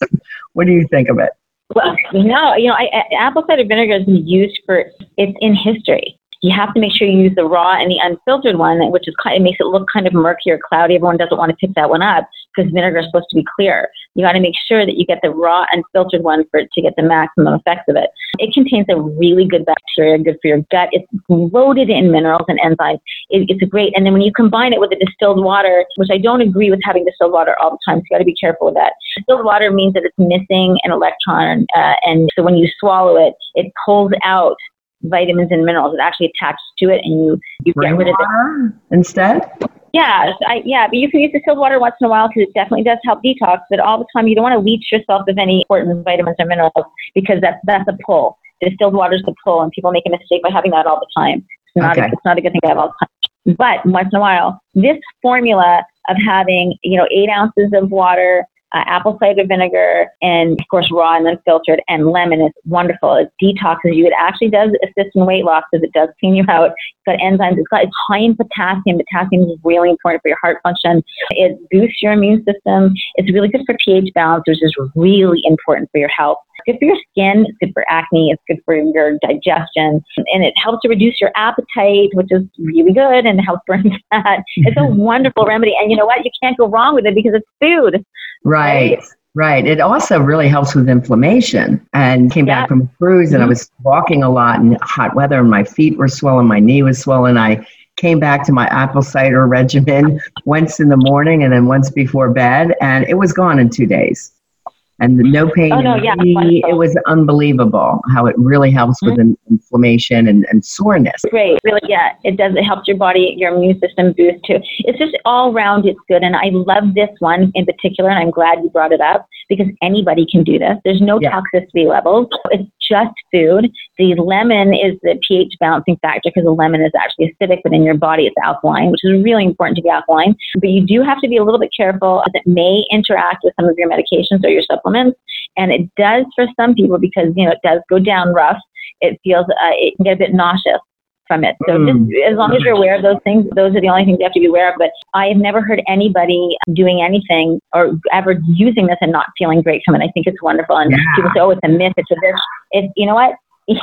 What do you think of it? Well, apple cider vinegar has been used it's in history. You have to make sure you use the raw and the unfiltered one, which is it makes it look kind of murky or cloudy. Everyone doesn't want to pick that one up because vinegar is supposed to be clear. You got to make sure that you get the raw unfiltered one to get the maximum effects of it. It contains a really good bacteria, good for your gut. It's loaded in minerals and enzymes. It's great. And then when you combine it with the distilled water, which I don't agree with having distilled water all the time, so you got to be careful with that. Distilled water means that it's missing an electron, and so when you swallow it, it pulls out vitamins and minerals. It actually attaches to it, and you get rid of it instead. Yeah, but you can use distilled water once in a while because it definitely does help detox. But all the time, you don't want to leach yourself of any important vitamins or minerals because that's a pull. Distilled water is the pull, and people make a mistake by having that all the time. It's not a good thing to have all the time. But once in a while, this formula of having 8 ounces of water, apple cider vinegar, and of course raw and then filtered, and lemon is wonderful. It detoxes you. It actually does assist in weight loss because it does clean you out. It's got enzymes. It's high in potassium. Potassium is really important for your heart function. It boosts your immune system. It's really good for pH balance, which is really important for your health. It's good for your skin. It's good for acne. It's good for your digestion. And it helps to reduce your appetite, which is really good, and helps burn fat. It's a wonderful remedy. And you know what? You can't go wrong with it because it's food. Right. It also really helps with inflammation. And came back from a cruise, and I was walking a lot in hot weather, and my feet were swollen. My knee was swollen. I came back to my apple cider regimen once in the morning and then once before bed, and it was gone in 2 days. and no pain. Oh, no, yeah, it was unbelievable how it really helps with inflammation and soreness. Great. Really, yeah, it does. It helps your body, your immune system boost too. It's just all round, it's good. And I love this one in particular, and I'm glad you brought it up because anybody can do this. There's no toxicity levels. It's just food. The lemon is the pH balancing factor because the lemon is actually acidic, but in your body it's alkaline, which is really important to be alkaline. But you do have to be a little bit careful because it may interact with some of your medications or your supplements. And it does for some people because, you know, it does go down rough. It feels, it can get a bit nauseous from it. So just as long as you're aware of those things, those are the only things you have to be aware of. But I have never heard anybody doing anything or ever using this and not feeling great from it. I think it's wonderful. And people say, oh, it's a myth. It's a myth. It's, you know what?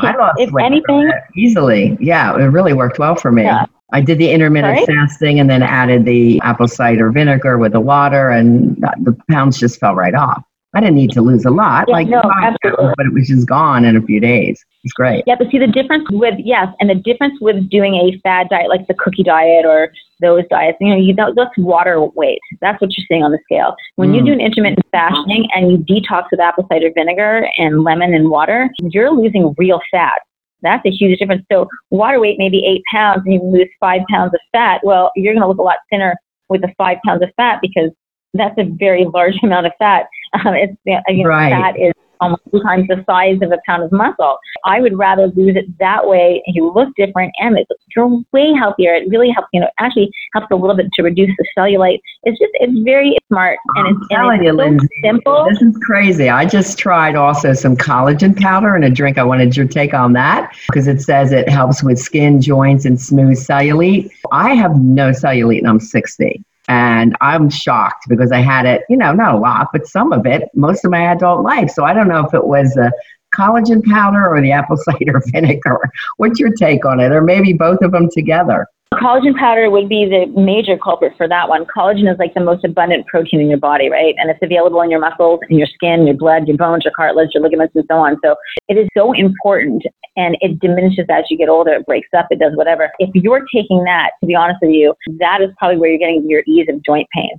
I lost if anything, easily. Yeah, it really worked well for me. Yeah. I did the intermittent fasting and then added the apple cider vinegar with the water and the pounds just fell right off. I didn't need to lose a lot, but it was just gone in a few days. It's great. Yeah, but see the difference with, and the difference with doing a fad diet like the cookie diet or those diets, that's water weight. That's what you're seeing on the scale. When you do an intermittent fasting and you detox with apple cider vinegar and lemon and water, you're losing real fat. That's a huge difference. So water weight may be 8 pounds and you lose 5 pounds of fat. Well, you're going to look a lot thinner with the 5 pounds of fat because that's a very large amount of fat. Fat is almost 2 times the size of a pound of muscle. I would rather lose it that way. You look different and you're way healthier. It really helps, actually helps a little bit to reduce the cellulite. It's very smart and it's so simple. This is crazy. I just tried also some collagen powder and a drink. I wanted your take on that because it says it helps with skin, joints, and smooth cellulite. I have no cellulite and I'm 60. And I'm shocked because I had it, not a lot, but some of it, most of my adult life. So I don't know if it was the collagen powder or the apple cider vinegar. What's your take on it? Or maybe both of them together. Collagen powder would be the major culprit for that one. Collagen is like the most abundant protein in your body, right? And it's available in your muscles, in your skin, your blood, your bones, your cartilage, your ligaments, and so on. So it is so important, and it diminishes as you get older. It breaks up. It does whatever. If you're taking that, to be honest with you, that is probably where you're getting your ease of joint pain.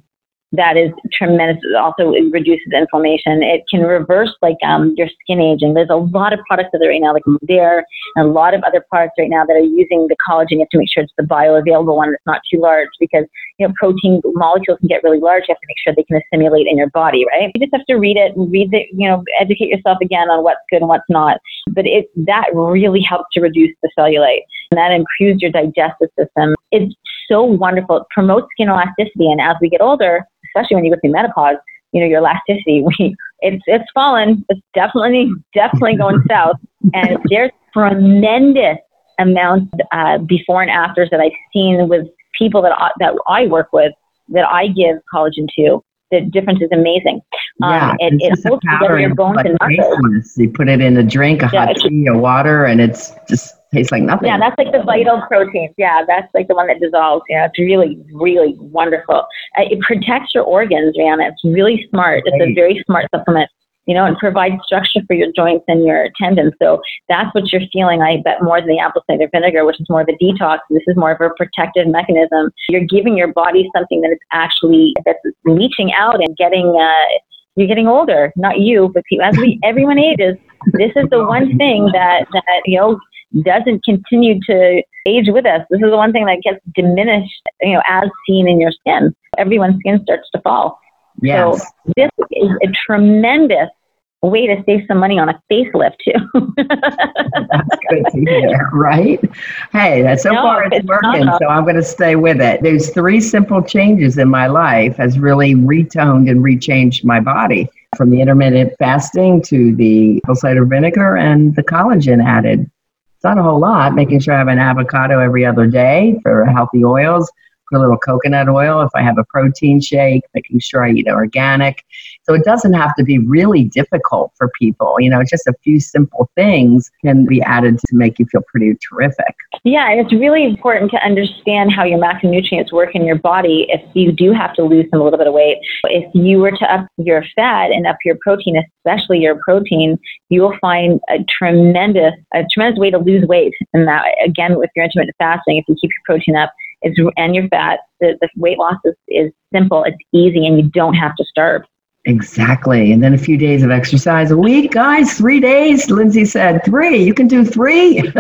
That is tremendous. It also reduces inflammation. It can reverse your skin aging. There's a lot of products that are right now and a lot of other products right now that are using the collagen. You have to make sure it's the bioavailable one that's not too large because protein molecules can get really large. You have to make sure they can assimilate in your body, right? You just have to read it and educate yourself again on what's good and what's not. But that really helps to reduce the cellulite and that improves your digestive system. It's so wonderful. It promotes skin elasticity, and as we get older, especially when you go through menopause, your elasticity, it's fallen. It's definitely going south. And there's tremendous amounts before and afters that I've seen with people that I work with, that I give collagen to. The difference is amazing. It holds together your bones and muscles. You put it in a drink, a hot tea, a water, and it's just tastes like nothing. Yeah, that's like the vital protein. Yeah, that's like the one that dissolves. Yeah, it's really, really wonderful. It protects your organs, Riana. It's really smart. It's a very smart supplement, and provides structure for your joints and your tendons. So that's what you're feeling, I bet, more than the apple cider vinegar, which is more of a detox. This is more of a protective mechanism. You're giving your body something that is actually that's leaching out and getting... You're getting older, not you, but as everyone ages, this is the one thing that doesn't continue to age with us. This is the one thing that gets diminished, as seen in your skin. Everyone's skin starts to fall. Yes. So this is a tremendous way to save some money on a facelift too. That's good to hear, right? Hey, far it's working, so I'm going to stay with it. There's 3 simple changes in my life has really retoned and rechanged my body, from the intermittent fasting to the apple cider vinegar and the collagen added. It's not a whole lot, making sure I have an avocado every other day for healthy oils, put a little coconut oil if I have a protein shake, making sure I eat organic. So it doesn't have to be really difficult for people. Just a few simple things can be added to make you feel pretty terrific. Yeah, and it's really important to understand how your macronutrients work in your body if you do have to lose a little bit of weight. If you were to up your fat and up your protein, especially your protein, you will find a tremendous way to lose weight. And that, again, with your intermittent fasting, if you keep your protein up, and your fat, the weight loss is simple, it's easy, and you don't have to starve. Exactly. And then a few days of exercise a week, guys, 3 days. Lindsay said 3. You can do 3.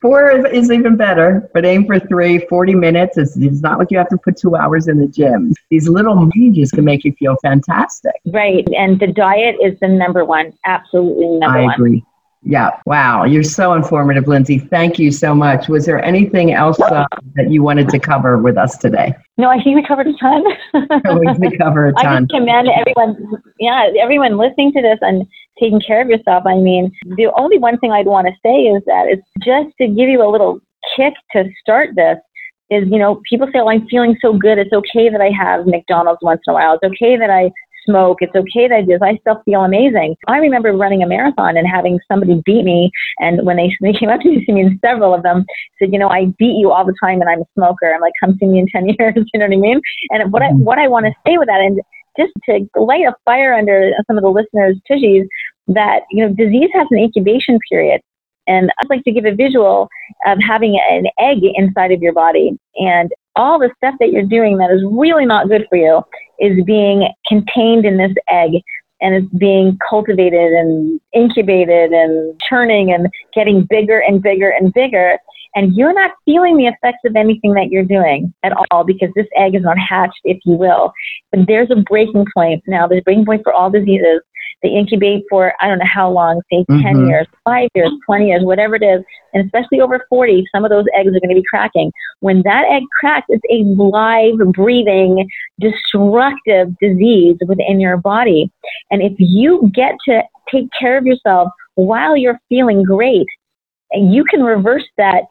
4 is even better, but aim for 3, 40 minutes. It's not like you have to put 2 hours in the gym. These little changes can make you feel fantastic. Right. And the diet is the number one. Absolutely number one. I agree. Yeah. Wow. You're so informative, Lindsay. Thank you so much. Was there anything else that you wanted to cover with us today? No, I think we covered a ton. We covered a ton. I just commend everyone, everyone listening to this and taking care of yourself. I mean, the only one thing I'd want to say is that it's just to give you a little kick to start this is, people say, oh, I'm feeling so good. It's okay that I have McDonald's once in a while. It's okay that I smoke. It's okay that I do this. I still feel amazing. I remember running a marathon and having somebody beat me. And when they came up to me, and several of them said, I beat you all the time and I'm a smoker. I'm like, come see me in 10 years. You know what I mean? And what I want to say with that, and just to light a fire under some of the listeners' tushies, that, disease has an incubation period. And I'd like to give a visual of having an egg inside of your body. And all the stuff that you're doing that is really not good for you is being contained in this egg, and it's being cultivated and incubated and turning and getting bigger and bigger and bigger. And you're not feeling the effects of anything that you're doing at all, because this egg is not hatched, if you will. But there's a breaking point. Now, there's a breaking point for all diseases. They incubate for, I don't know how long, say 10 years, 5 years, 20 years, whatever it is. And especially over 40, some of those eggs are going to be cracking. When that egg cracks, it's a live, breathing, destructive disease within your body. And if you get to take care of yourself while you're feeling great, you can reverse that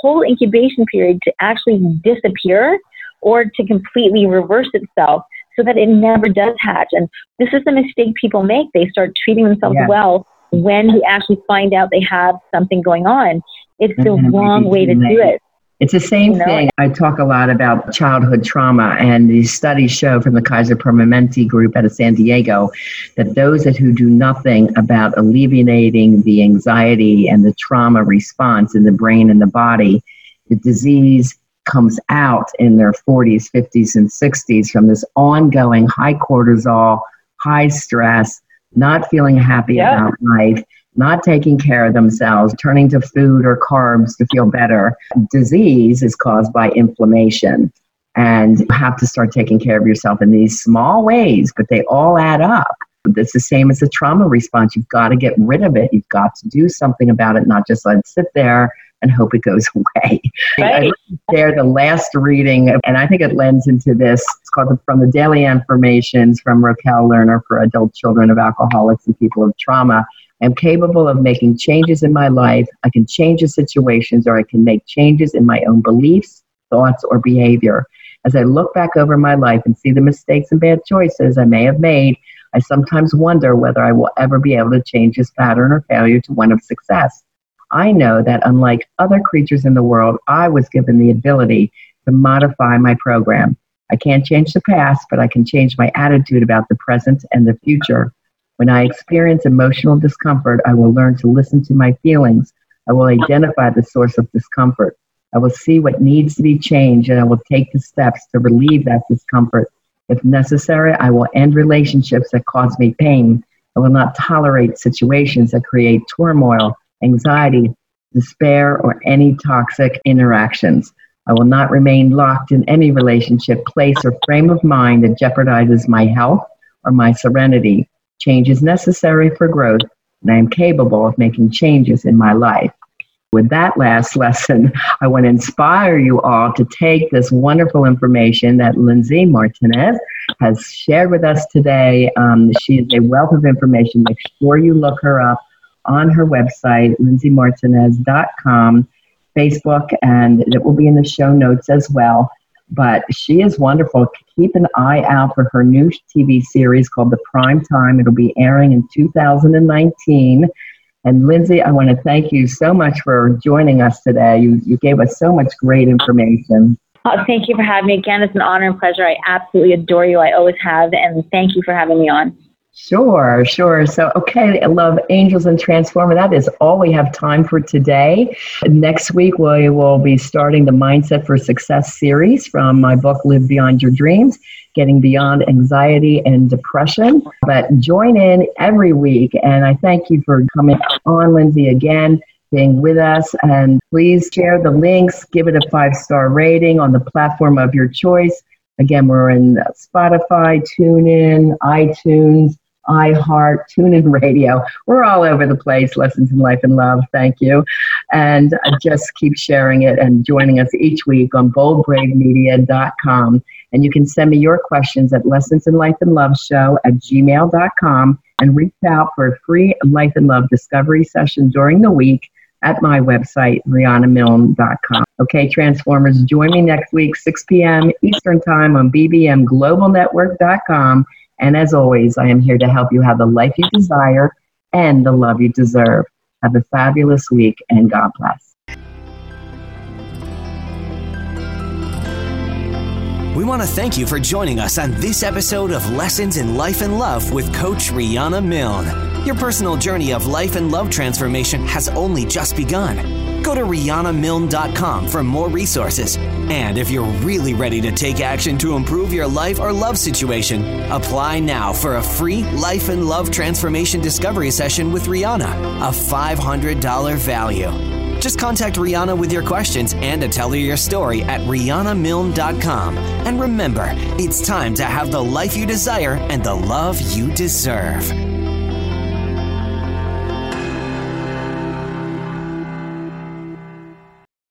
whole incubation period to actually disappear or to completely reverse itself, so that it never does hatch. And this is the mistake people make. They start treating themselves well when you actually find out they have something going on. It's the wrong way to do it. It's the same thing. I talk a lot about childhood trauma, and these studies show from the Kaiser Permanente group out of San Diego that those who do nothing about alleviating the anxiety and the trauma response in the brain and the body, the disease comes out in their 40s, 50s, and 60s from this ongoing high cortisol, high stress, not feeling happy about life, not taking care of themselves, turning to food or carbs to feel better. Disease is caused by inflammation, and you have to start taking care of yourself in these small ways, but they all add up. It's the same as the trauma response. You've got to get rid of it. You've got to do something about it, not just let it sit there and hope it goes away. Right. They're the last reading, and I think it lends into this. It's called From the Daily Informations from Raquel Lerner for Adult Children of Alcoholics and People of Trauma. I'm capable of making changes in my life. I can change the situations, or I can make changes in my own beliefs, thoughts, or behavior. As I look back over my life and see the mistakes and bad choices I may have made, I sometimes wonder whether I will ever be able to change this pattern or failure to one of success. I know that unlike other creatures in the world, I was given the ability to modify my program. I can't change the past, but I can change my attitude about the present and the future. When I experience emotional discomfort, I will learn to listen to my feelings. I will identify the source of discomfort. I will see what needs to be changed, and I will take the steps to relieve that discomfort. If necessary, I will end relationships that cause me pain. I will not tolerate situations that create turmoil, anxiety, despair, or any toxic interactions. I will not remain locked in any relationship, place, or frame of mind that jeopardizes my health or my serenity. Change is necessary for growth, and I am capable of making changes in my life. With that last lesson, I want to inspire you all to take this wonderful information that Lindsay Martinez has shared with us today. She is a wealth of information. Make sure you look her up on her website, lindsaymartinez.com, Facebook, and it will be in the show notes as well. But she is wonderful. Keep an eye out for her new TV series called The Prime Time. It'll be airing in 2019. And Lindsay, I want to thank you so much for joining us today. You gave us so much great information. Oh, thank you for having me again. It's an honor and pleasure. I absolutely adore you. I always have. And thank you for having me on. Sure. So, okay, I love Angels and Transformer. That is all we have time for today. Next week, we will be starting the Mindset for Success series from my book, Live Beyond Your Dreams, Getting Beyond Anxiety and Depression. But join in every week. And I thank you for coming on, Lindsay, again, being with us. And please share the links. Give it a 5-star rating on the platform of your choice. Again, we're in Spotify, TuneIn, iTunes, iHeart, TuneIn Radio. We're all over the place. Lessons in Life and Love. Thank you. And just keep sharing it and joining us each week on boldbravemedia.com. And you can send me your questions at lessensinlifeandloveshow@gmail.com and reach out for a free Life and Love discovery session during the week at my website, rianamilne.com. Okay, Transformers, join me next week, 6 p.m. Eastern Time on bbmglobalnetwork.com. And as always, I am here to help you have the life you desire and the love you deserve. Have a fabulous week, and God bless. We want to thank you for joining us on this episode of Lessons in Life and Love with Coach Riana Milne. Your personal journey of life and love transformation has only just begun. Go to rianamilne.com for more resources. And if you're really ready to take action to improve your life or love situation, apply now for a free Life and Love Transformation Discovery Session with Riana, a $500 value. Just contact Riana with your questions and to tell her your story at rianamilne.com. And remember, it's time to have the life you desire and the love you deserve.